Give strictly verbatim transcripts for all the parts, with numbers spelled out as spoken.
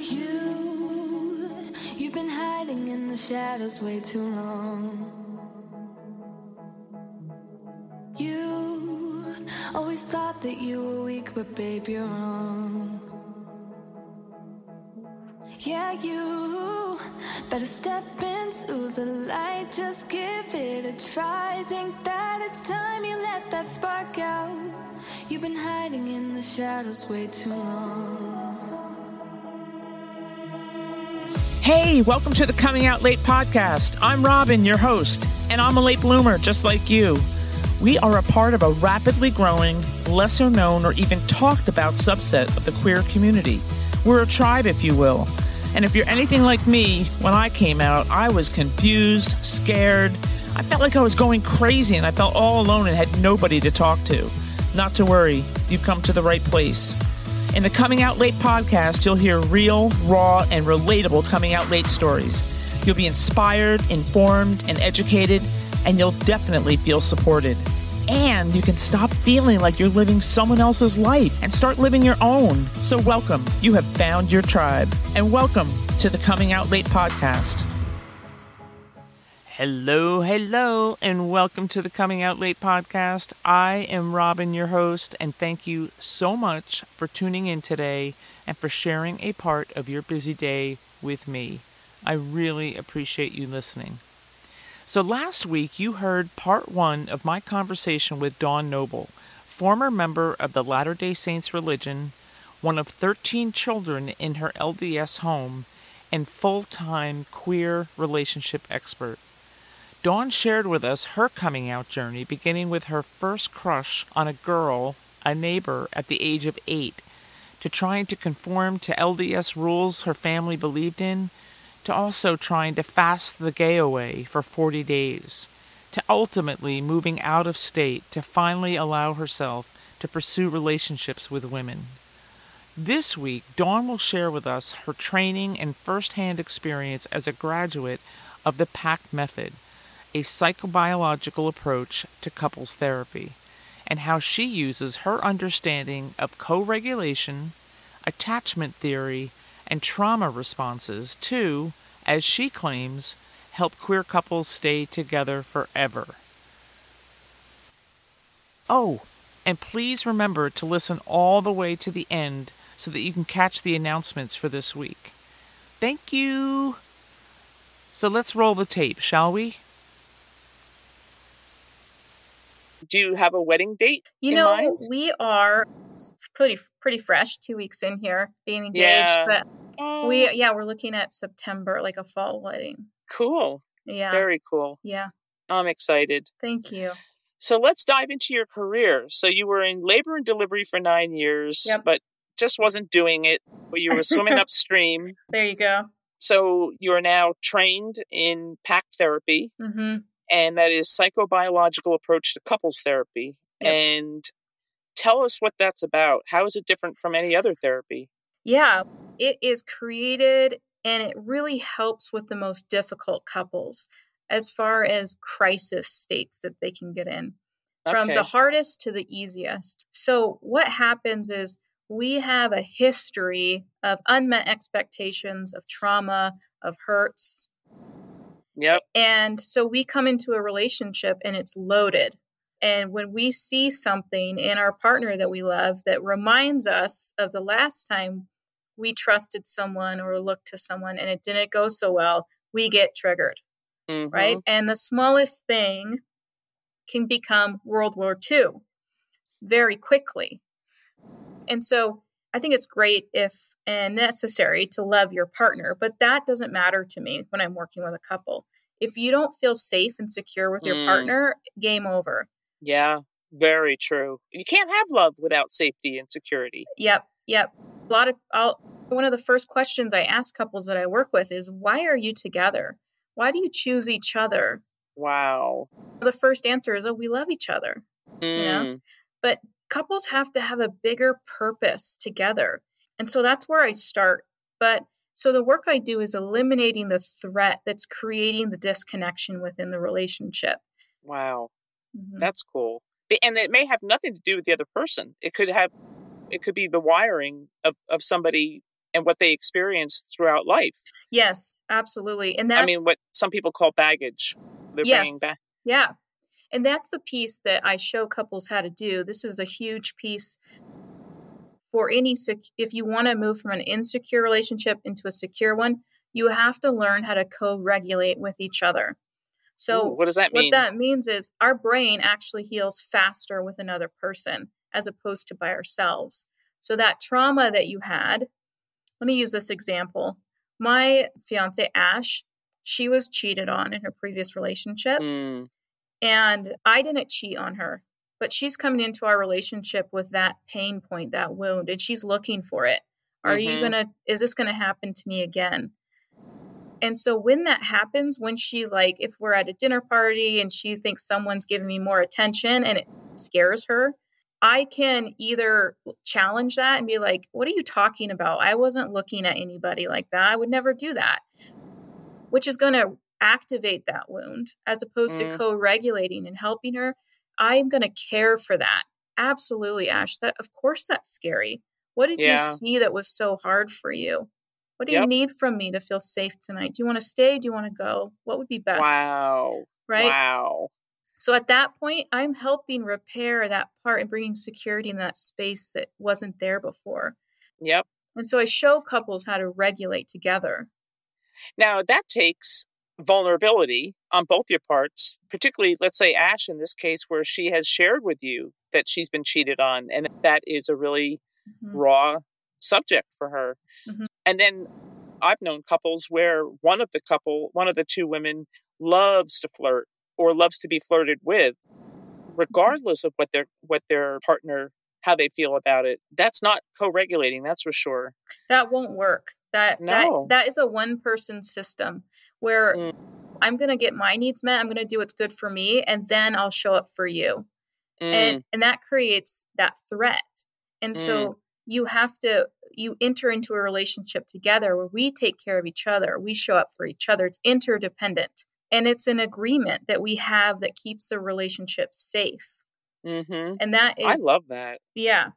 You, you've been hiding in the shadows way too long. You always thought that you were weak, but babe, you're wrong. Yeah, you better step into the light, just give it a try. Think that it's time you let that spark out. You've been hiding in the shadows way too long. Hey, welcome to the Coming Out Late podcast. I'm Robin, your host, and I'm a late bloomer just like you. We are a part of a rapidly growing, lesser known, or even talked about subset of the queer community. We're a tribe, if you will. And if you're anything like me, when I came out, I was confused, scared. I felt like I was going crazy and I felt all alone and had nobody to talk to. Not to worry, you've come to the right place. In the Coming Out Late podcast, you'll hear real, raw, and relatable coming out late stories. You'll be inspired, informed, and educated, and you'll definitely feel supported. And you can stop feeling like you're living someone else's life and start living your own. So welcome. You have found your tribe. And welcome to the Coming Out Late podcast. Hello, hello, and welcome to the Coming Out Late podcast. I am Robin, your host, and thank you so much for tuning in today and for sharing a part of your busy day with me. I really appreciate you listening. So last week, you heard part one of my conversation with Dawna Noble, former member of the Latter-day Saints religion, one of thirteen children in her L D S home, and full-time queer relationship expert. Dawna shared with us her coming out journey, beginning with her first crush on a girl, a neighbor, at the age of eight, to trying to conform to L D S rules her family believed in, to also trying to fast the gay away for forty days, to ultimately moving out of state to finally allow herself to pursue relationships with women. This week, Dawna will share with us her training and firsthand experience as a graduate of the PACT method, a psychobiological approach to couples therapy, and how she uses her understanding of co-regulation, attachment theory, and trauma responses to, as she claims, help queer couples stay together forever. Oh, and please remember to listen all the way to the end so that you can catch the announcements for this week. Thank you! So let's roll the tape, shall we? Do you have a wedding date? You know, in mind? We are pretty pretty fresh, two weeks in here being engaged, yeah. but um, we yeah we're looking at September, like a fall wedding. Cool. Yeah. Very cool. Yeah. I'm excited. Thank you. So let's dive into your career. So you were in labor and delivery for nine years, yep. but just wasn't doing it. But you were swimming upstream. There you go. So you are now trained in PACT therapy. Mm-hmm. And that is Psychobiological Approach to Couples Therapy. Yep. And tell us what that's about. How is it different from any other therapy? Yeah, it is created and it really helps with the most difficult couples as far as crisis states that they can get in, okay. from the hardest to the easiest. So what happens is we have a history of unmet expectations, of trauma, of hurts. Yep. And so we come into a relationship and it's loaded. And when we see something in our partner that we love that reminds us of the last time we trusted someone or looked to someone and it didn't go so well, we get triggered, mm-hmm. right? And the smallest thing can become World War Two very quickly. And so I think it's great if and necessary to love your partner, but that doesn't matter to me when I'm working with a couple. If you don't feel safe and secure with your mm. partner, game over. Yeah, very true. You can't have love without safety and security. Yep, yep. A lot of I'll, one of the first questions I ask couples that I work with is, why are you together? Why do you choose each other? Wow. The first answer is, oh, we love each other. Mm. You know? But couples have to have a bigger purpose together. And so that's where I start. But so the work I do is eliminating the threat that's creating the disconnection within the relationship. Wow. Mm-hmm. That's cool. And it may have nothing to do with the other person. It could have It could be the wiring of, of somebody and what they experience throughout life. Yes, absolutely. And that's... I mean, what some people call baggage. They're yes. bringing back. Yeah. And that's the piece that I show couples how to do. This is a huge piece for any, sec- if you want to move from an insecure relationship into a secure one, you have to learn how to co-regulate with each other. So Ooh, what does that mean? What that means is our brain actually heals faster with another person as opposed to by ourselves. So that trauma that you had, let me use this example. My fiance, Ash, she was cheated on in her previous relationship. Mm. And I didn't cheat on her, but she's coming into our relationship with that pain point, that wound, and she's looking for it. Are mm-hmm. you going to, is this going to happen to me again? And so when that happens, when she like, if we're at a dinner party and she thinks someone's giving me more attention and it scares her, I can either challenge that and be like, what are you talking about? I wasn't looking at anybody like that. I would never do that, which is going to activate that wound as opposed mm. to co-regulating and helping her. I'm going to care for that. Absolutely, Ash. That, of course, that's scary. What did yeah. you see that was so hard for you? What do yep. you need from me to feel safe tonight? Do you want to stay? Do you want to go? What would be best? Wow. Right? Wow. So at that point, I'm helping repair that part and bringing security in that space that wasn't there before. Yep. And so I show couples how to regulate together. Now, that takes vulnerability on both your parts, particularly, let's say, Ash in this case, where she has shared with you that she's been cheated on. And that is a really mm-hmm. raw subject for her. Mm-hmm. And then I've known couples where one of the couple, one of the two women loves to flirt or loves to be flirted with, regardless of what their what their partner, how they feel about it. That's not co-regulating, that's for sure. That won't work. That no. that, that is a one-person system where mm. I'm going to get my needs met, I'm going to do what's good for me, and then I'll show up for you. Mm. And, and that creates that threat. And mm. so you have to, you enter into a relationship together where we take care of each other, we show up for each other, it's interdependent. And it's an agreement that we have that keeps the relationship safe. Mm-hmm. And that is... I love that. Yeah.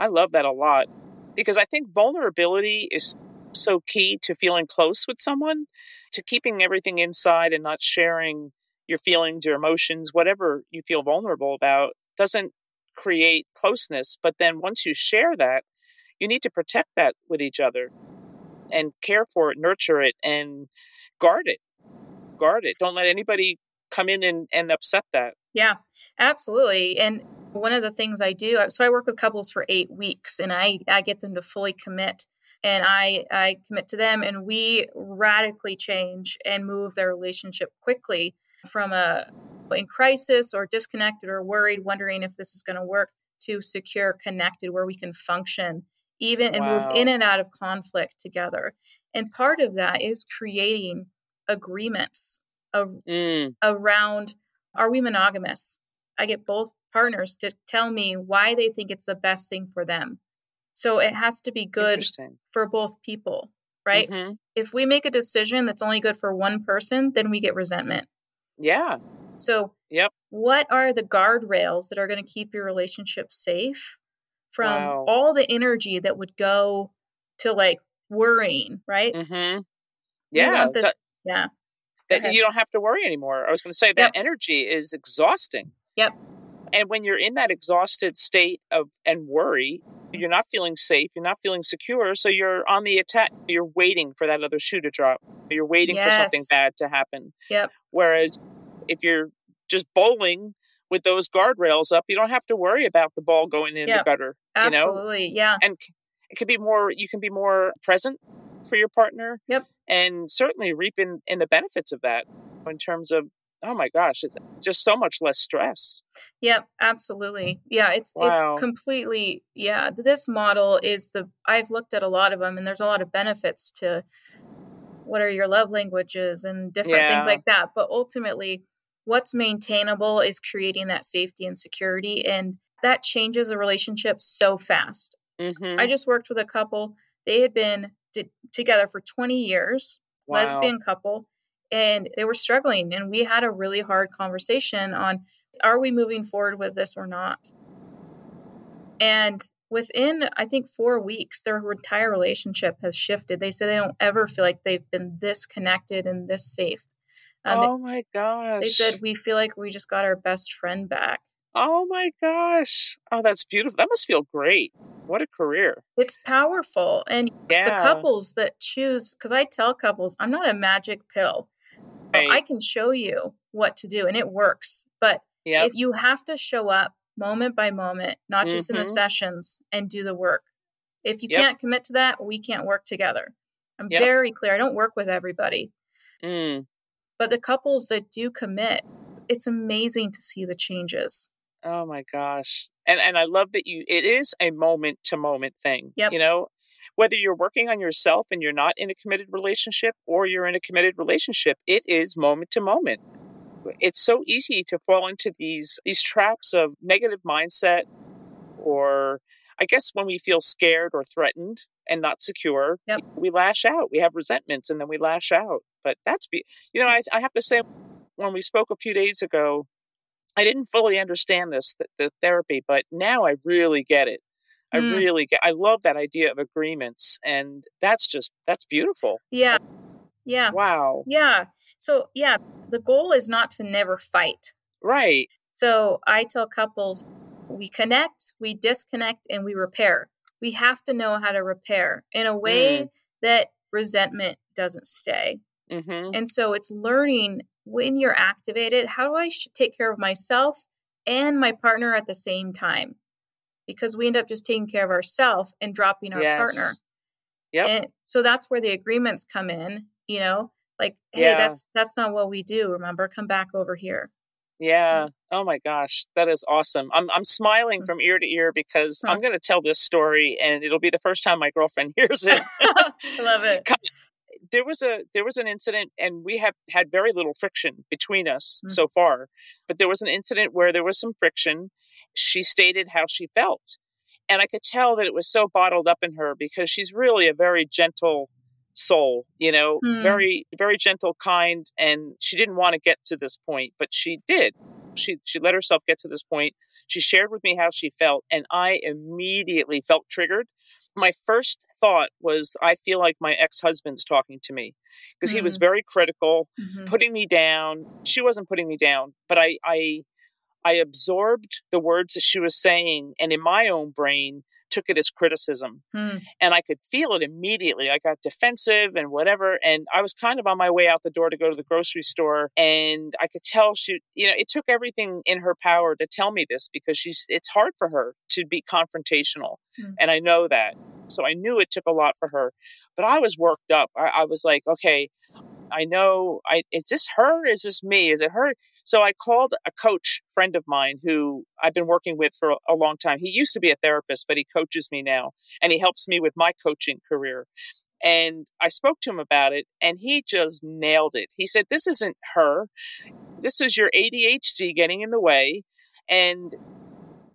I love that a lot. Because I think vulnerability is so key to feeling close with someone, to keeping everything inside and not sharing your feelings, your emotions, whatever you feel vulnerable about doesn't create closeness. But then once you share that, you need to protect that with each other and care for it, nurture it, and guard it. Guard it. Don't let anybody come in and, and upset that. Yeah, absolutely. And one of the things I do, so I work with couples for eight weeks and I, I get them to fully commit and I, I commit to them and we radically change and move their relationship quickly from a in crisis or disconnected or worried, wondering if this is going to work to secure, connected, where we can function even and wow. move in and out of conflict together. And part of that is creating agreements of, mm. around, are we monogamous? I get both partners to tell me why they think it's the best thing for them. So it has to be good for both people, right? Mm-hmm. If we make a decision that's only good for one person, then we get resentment. Yeah. So yep. what are the guardrails that are going to keep your relationship safe from wow. all the energy that would go to like worrying, right? Mm-hmm. Yeah. Yeah. That you don't have to worry anymore. I was going to say that yep. energy is exhausting. Yep. And when you're in that exhausted state of and worry, you're not feeling safe, you're not feeling secure, so you're on the attack. You're waiting for that other shoe to drop. You're waiting yes. for something bad to happen. Yep. Whereas if you're just bowling with those guardrails up, you don't have to worry about the ball going in yep. the gutter, you Absolutely. Know? Yeah. And it can be more you can be more present for your partner. Yep. And certainly reap in, in the benefits of that in terms of, oh my gosh, it's just so much less stress. Yeah, absolutely. Yeah, it's wow. it's completely, yeah, this model is the, I've looked at a lot of them and there's a lot of benefits to what are your love languages and different yeah. things like that. But ultimately, what's maintainable is creating that safety and security. And that changes a relationship so fast. Mm-hmm. I just worked with a couple. They had been together for twenty years, wow. lesbian couple, and they were struggling. And we had a really hard conversation on, are we moving forward with this or not? And within, I think, four weeks, their entire relationship has shifted. They said they don't ever feel like they've been this connected and this safe. Um, oh, my gosh. They said, we feel like we just got our best friend back. Oh, my gosh. Oh, that's beautiful. That must feel great. What a career. It's powerful. And yeah. It's the couples that choose, because I tell couples, I'm not a magic pill. Right. I can show you what to do, and it works. But yep. if you have to show up moment by moment, not just mm-hmm. in the sessions, and do the work. If you yep. can't commit to that, we can't work together. I'm yep. very clear. I don't work with everybody. Mm. But the couples that do commit, it's amazing to see the changes. Oh my gosh. And and I love that you, it is a moment to moment thing. Yep. You know, whether you're working on yourself and you're not in a committed relationship or you're in a committed relationship, it is moment to moment. It's so easy to fall into these these traps of negative mindset, or I guess when we feel scared or threatened and not secure, yep. we lash out. We have resentments and then we lash out. But that's, be- you know, I, I have to say, when we spoke a few days ago, I didn't fully understand this, the, the therapy, but now I really get it. I mm. really get, I love that idea of agreements, and that's just, that's beautiful. Yeah. Yeah. Wow. Yeah. So yeah, the goal is not to never fight. Right. So I tell couples, we connect, we disconnect, and we repair. We have to know how to repair in a way mm. that resentment doesn't stay. Mm-hmm. And so it's learning when you're activated, how do I take care of myself and my partner at the same time? Because we end up just taking care of ourselves and dropping our yes. partner. Yep. And so that's where the agreements come in, you know, like, hey, yeah. that's that's not what we do. Remember, come back over here. Yeah. Oh my gosh, that is awesome. I'm I'm smiling mm-hmm. from ear to ear because huh. I'm going to tell this story, and it'll be the first time my girlfriend hears it. I love it. Come- There was a there was an incident, and we have had very little friction between us mm-hmm. so far. But there was an incident where there was some friction. She stated how she felt, and I could tell that it was so bottled up in her, because she's really a very gentle soul, you know, mm. very very gentle, kind, and she didn't want to get to this point, but she did. She she let herself get to this point. She shared with me how she felt, and I immediately felt triggered. My first thought was, I feel like my ex-husband's talking to me, because mm-hmm. he was very critical, mm-hmm. putting me down. She wasn't putting me down, but I, I, I absorbed the words that she was saying, and in my own brain, took it as criticism. Mm. And I could feel it immediately. I got defensive and whatever. And I was kind of on my way out the door to go to the grocery store. And I could tell she, you know, it took everything in her power to tell me this, because she's, it's hard for her to be confrontational. Mm. And I know that. So I knew it took a lot for her, but I was worked up. I, I was like, okay, I know, I, is this her? Is this me? Is it her? So I called a coach friend of mine who I've been working with for a, a long time. He used to be a therapist, but he coaches me now, and he helps me with my coaching career. And I spoke to him about it, and he just nailed it. He said, this isn't her. This is your A D H D getting in the way. And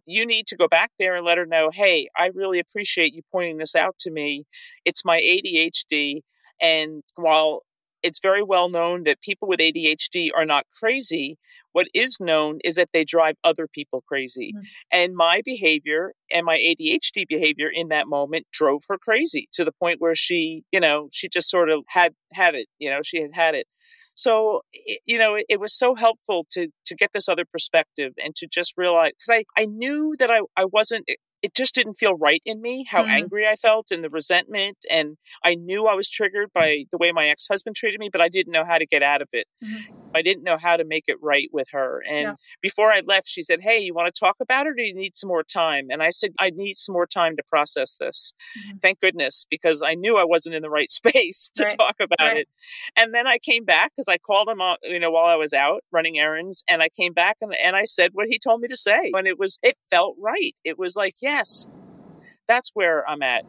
you need to go back there and let her know, hey, I really appreciate you pointing this out to me. It's my A D H D. And while it's very well known that people with A D H D are not crazy, what is known is that they drive other people crazy. Mm-hmm. And my behavior and my A D H D behavior in that moment drove her crazy, to the point where she, you know, she just sort of had, had it, you know, she had had it. So, you know, it, it was so helpful to to get this other perspective, and to just realize, because I, I knew that I, I wasn't, it, it just didn't feel right in me, how mm-hmm. angry I felt and the resentment. And I knew I was triggered by the way my ex-husband treated me, but I didn't know how to get out of it. Mm-hmm. I didn't know how to make it right with her. And yeah. before I left, she said, hey, you want to talk about it, or do you need some more time? And I said, I need some more time to process this. Mm-hmm. Thank goodness, because I knew I wasn't in the right space to right. talk about right. it. And then I came back, because I called him out, you know, while I was out running errands, and I came back and, and I said what he told me to say. And it was, it felt right. It was like, yes, that's where I'm at.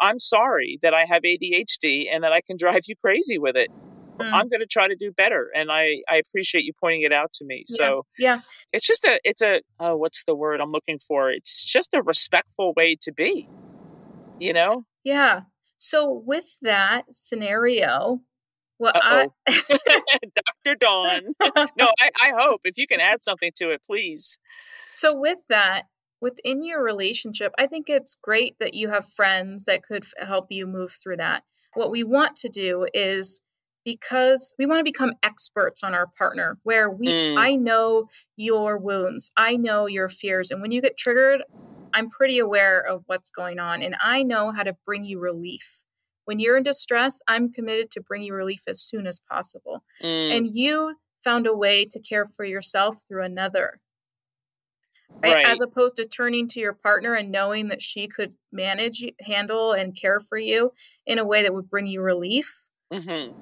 I'm sorry that I have A D H D and that I can drive you crazy with it. Mm. I'm going to try to do better. And I, I appreciate you pointing it out to me. Yeah. So yeah, it's just a, it's a, oh, what's the word I'm looking for? It's just a respectful way to be, you know? Yeah. So with that scenario, well, I... Doctor Dawn. No, I, I hope if you can add something to it, please. So with that, within your relationship, I think it's great that you have friends that could f- help you move through that. What we want to do is, because we want to become experts on our partner, where we, mm. I know your wounds, I know your fears. And when you get triggered, I'm pretty aware of what's going on. And I know how to bring you relief. When you're in distress, I'm committed to bring you relief as soon as possible. Mm. And you found a way to care for yourself through another. Right? Right. As opposed to turning to your partner and knowing that she could manage, handle, and care for you in a way that would bring you relief. Mm-hmm.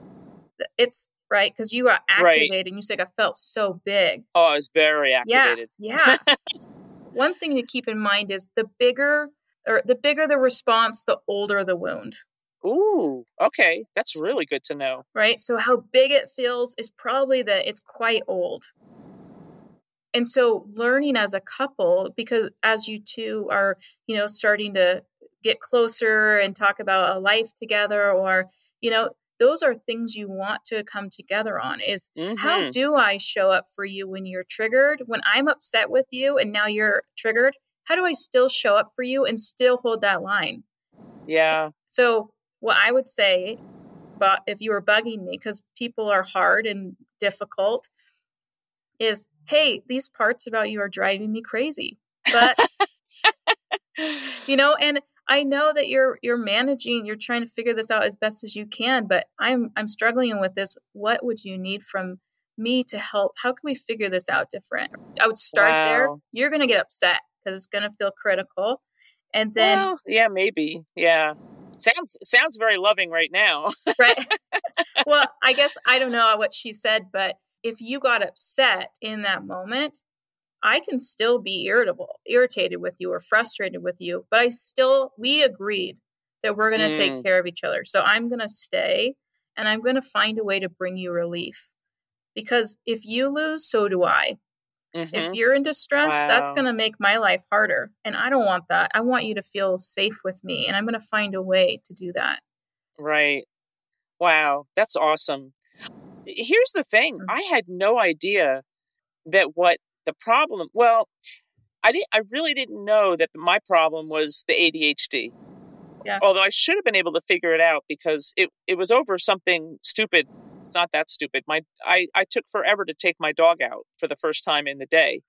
It's right. Cause you are activated, right. And you said, I felt so big. Oh, I was very activated. Yeah. yeah. One thing to keep in mind is the bigger or the bigger the response, the older the wound. Ooh, okay. That's really good to know. Right. So how big it feels is probably that it's quite old. And so learning as a couple, because as you two are, you know, starting to get closer and talk about a life together, or, you know, those are things you want to come together on is mm-hmm. how do I show up for you when you're triggered, when I'm upset with you and now you're triggered? How do I still show up for you and still hold that line? Yeah. So what I would say, but if you were bugging me, because people are hard and difficult, is, hey, these parts about you are driving me crazy. But, you know, and I know that you're you're managing, you're trying to figure this out as best as you can, but I'm I'm struggling with this. What would you need from me to help? How can we figure this out different? I would start wow. there. You're going to get upset because it's going to feel critical. And then well, yeah, maybe. Yeah. Sounds sounds very loving right now. Right. Well, I guess I don't know what she said, but if you got upset in that moment, I can still be irritable, irritated with you or frustrated with you, but I still, we agreed that we're going to mm. take care of each other. So I'm going to stay and I'm going to find a way to bring you relief, because if you lose, so do I. Mm-hmm. If you're in distress, wow. that's going to make my life harder. And I don't want that. I want you to feel safe with me, and I'm going to find a way to do that. Right. Wow. That's awesome. Here's the thing. Mm-hmm. I had no idea that what the problem, well, I didn't, I really didn't know that my problem was the A D H D. Yeah. Although I should have been able to figure it out, because it, it was over something stupid. It's not that stupid. My, I, I took forever to take my dog out for the first time in the day.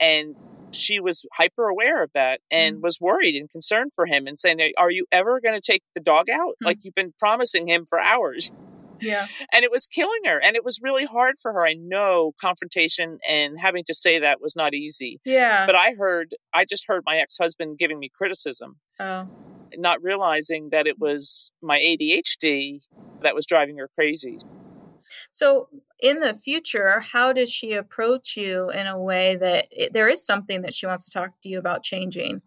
And she was hyper aware of that and mm. was worried and concerned for him and saying, are you ever going to take the dog out? Mm. Like you've been promising him for hours. Yeah. And it was killing her. And it was really hard for her. I know confrontation and having to say that was not easy. Yeah. But I heard, I just heard my ex-husband giving me criticism, oh. not realizing that it was my A D H D that was driving her crazy. So in the future, how does she approach you in a way that it, there is something that she wants to talk to you about changing?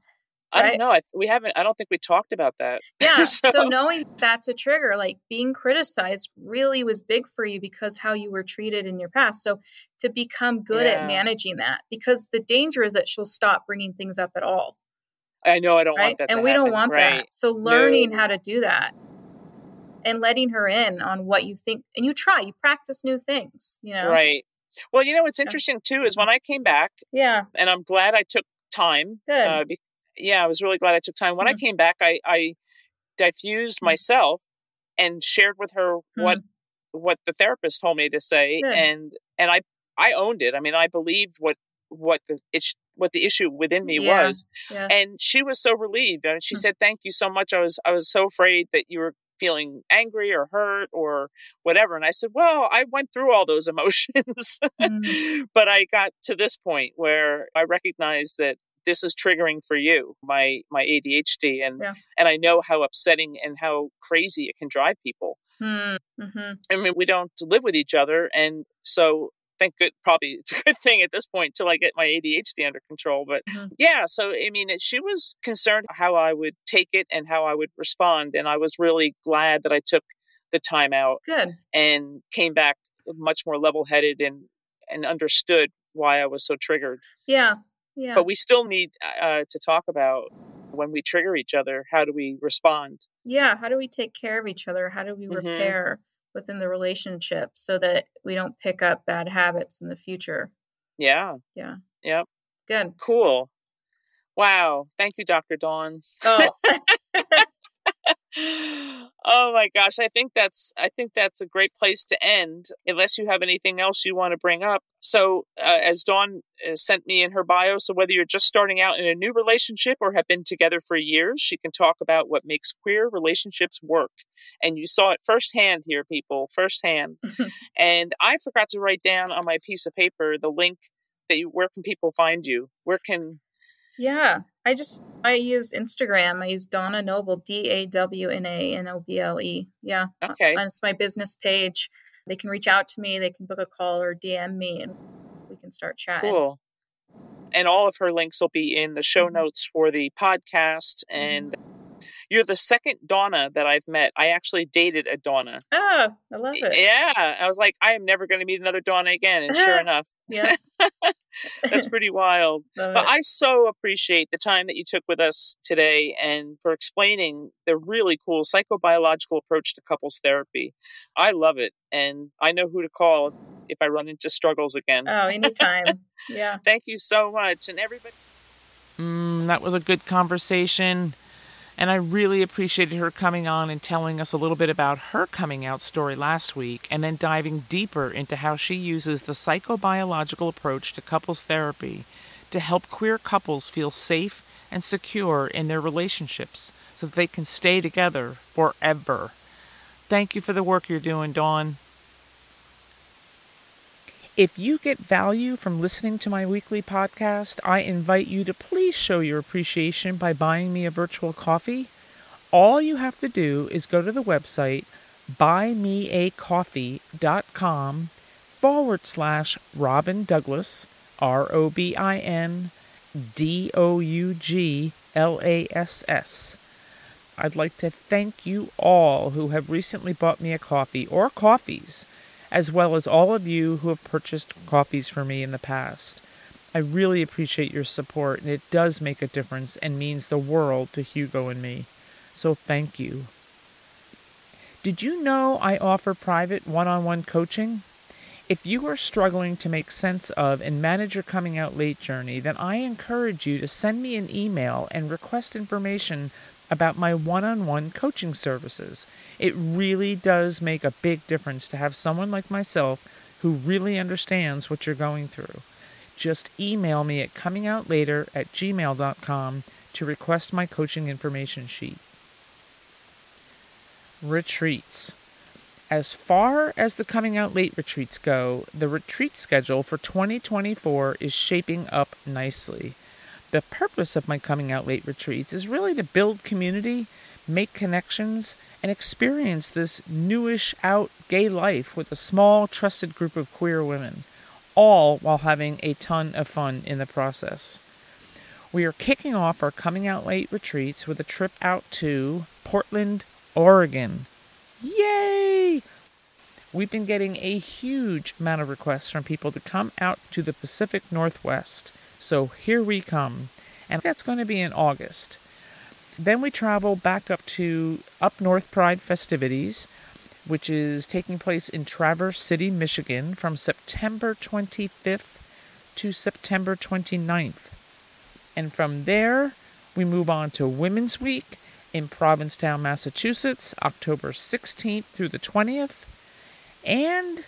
I right? don't know. I, we haven't, I don't think we talked about that. Yeah. so. so knowing that's a trigger, like being criticized really was big for you because how you were treated in your past. So to become good yeah. at managing that, because the danger is that she'll stop bringing things up at all. I know. I don't right? want that. And to we happen. Don't want right. that. So learning no. how to do that and letting her in on what you think, and you try, you practice new things, you know? Right. Well, you know, what's interesting too, is when I came back yeah, and I'm glad I took time good. Uh, because Yeah, I was really glad I took time. When mm-hmm. I came back, I, I diffused myself and shared with her mm-hmm. what what the therapist told me to say, Good. and and I I owned it. I mean, I believed what what the it, what the issue within me yeah. was, yeah. and she was so relieved. I mean, she mm-hmm. said, "Thank you so much. I was I was so afraid that you were feeling angry or hurt or whatever." And I said, well, I went through all those emotions, mm-hmm. but I got to this point where I recognized that this is triggering for you, my, my A D H D. And, yeah. and I know how upsetting and how crazy it can drive people. Mm-hmm. I mean, we don't live with each other. And so thank good, probably it's a good thing at this point till I get my A D H D under control. But mm-hmm. yeah, so, I mean, it, she was concerned how I would take it and how I would respond. And I was really glad that I took the time out Good. and came back much more level-headed and, and understood why I was so triggered. Yeah. Yeah. But we still need uh, to talk about when we trigger each other, how do we respond? Yeah. How do we take care of each other? How do we mm-hmm. repair within the relationship so that we don't pick up bad habits in the future? Yeah. Yeah. Yep. Good. Cool. Wow. Thank you, Doctor Dawn. Oh. Oh my gosh. I think that's, I think that's a great place to end, unless you have anything else you want to bring up. So uh, as Dawn uh, sent me in her bio, so whether you're just starting out in a new relationship or have been together for years, she can talk about what makes queer relationships work. And you saw it firsthand here, people, firsthand. And I forgot to write down on my piece of paper the link that you, where can people find you? Where can... Yeah, I just, I use Instagram. I use Dawna Noble, D A W N A N O B L E. Yeah. Okay. And it's my business page. They can reach out to me. They can book a call or D M me and we can start chatting. Cool. And all of her links will be in the show mm-hmm. notes for the podcast. And you're the second Dawna that I've met. I actually dated a Dawna. Oh, I love it. Yeah. I was like, I am never going to meet another Dawna again. And sure enough. Yeah. That's pretty wild. Love but it. I so appreciate the time that you took with us today and for explaining the really cool psychobiological approach to couples therapy. I love it. And I know who to call if I run into struggles again. Oh, anytime. Yeah. Thank you so much. And everybody. Mm, that was a good conversation. And I really appreciated her coming on and telling us a little bit about her coming out story last week, and then diving deeper into how she uses the psychobiological approach to couples therapy to help queer couples feel safe and secure in their relationships so that they can stay together forever. Thank you for the work you're doing, Dawn. If you get value from listening to my weekly podcast, I invite you to please show your appreciation by buying me a virtual coffee. All you have to do is go to the website buymeacoffee.com forward slash Robin Douglass, R O B I N D O U G L A S S. I'd like to thank you all who have recently bought me a coffee or coffees, as well as all of you who have purchased coffees for me in the past. I really appreciate your support, and it does make a difference and means the world to Hugo and me. So thank you. Did you know I offer private one-on-one coaching? If you are struggling to make sense of and manage your coming out late journey, then I encourage you to send me an email and request information about my one-on-one coaching services. It really does make a big difference to have someone like myself who really understands what you're going through. Just email me at coming out later at gmail dot com to request my coaching information sheet. Retreats. As far as the Coming Out Late retreats go, the retreat schedule for twenty twenty-four is shaping up nicely. The purpose of my Coming Out Late retreats is really to build community, make connections, and experience this newish out gay life with a small, trusted group of queer women, all while having a ton of fun in the process. We are kicking off our Coming Out Late retreats with a trip out to Portland, Oregon. Yay! We've been getting a huge amount of requests from people to come out to the Pacific Northwest. So here we come, and that's going to be in August. Then we travel back up to Up North Pride festivities, which is taking place in Traverse City, Michigan, from September twenty-fifth to September twenty-ninth. And from there, we move on to Women's Week in Provincetown, Massachusetts, October sixteenth through the twentieth. And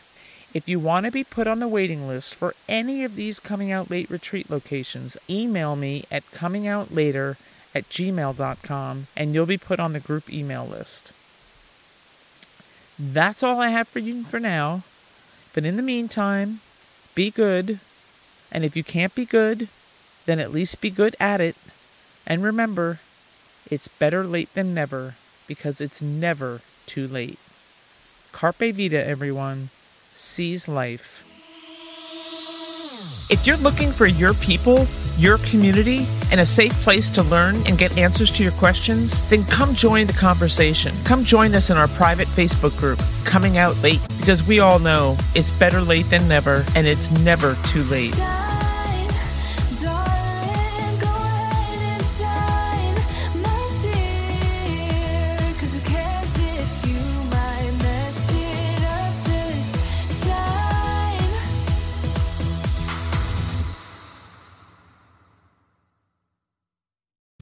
if you want to be put on the waiting list for any of these Coming Out Late retreat locations, email me at coming out later at gmail dot com and you'll be put on the group email list. That's all I have for you for now. But in the meantime, be good. And if you can't be good, then at least be good at it. And remember, it's better late than never, because it's never too late. Carpe Vita, everyone. Seize life. If you're looking for your people, your community, and a safe place to learn and get answers to your questions, then come join the conversation. Come join us in our private Facebook group, Coming Out Late, because we all know it's better late than never, and it's never too late.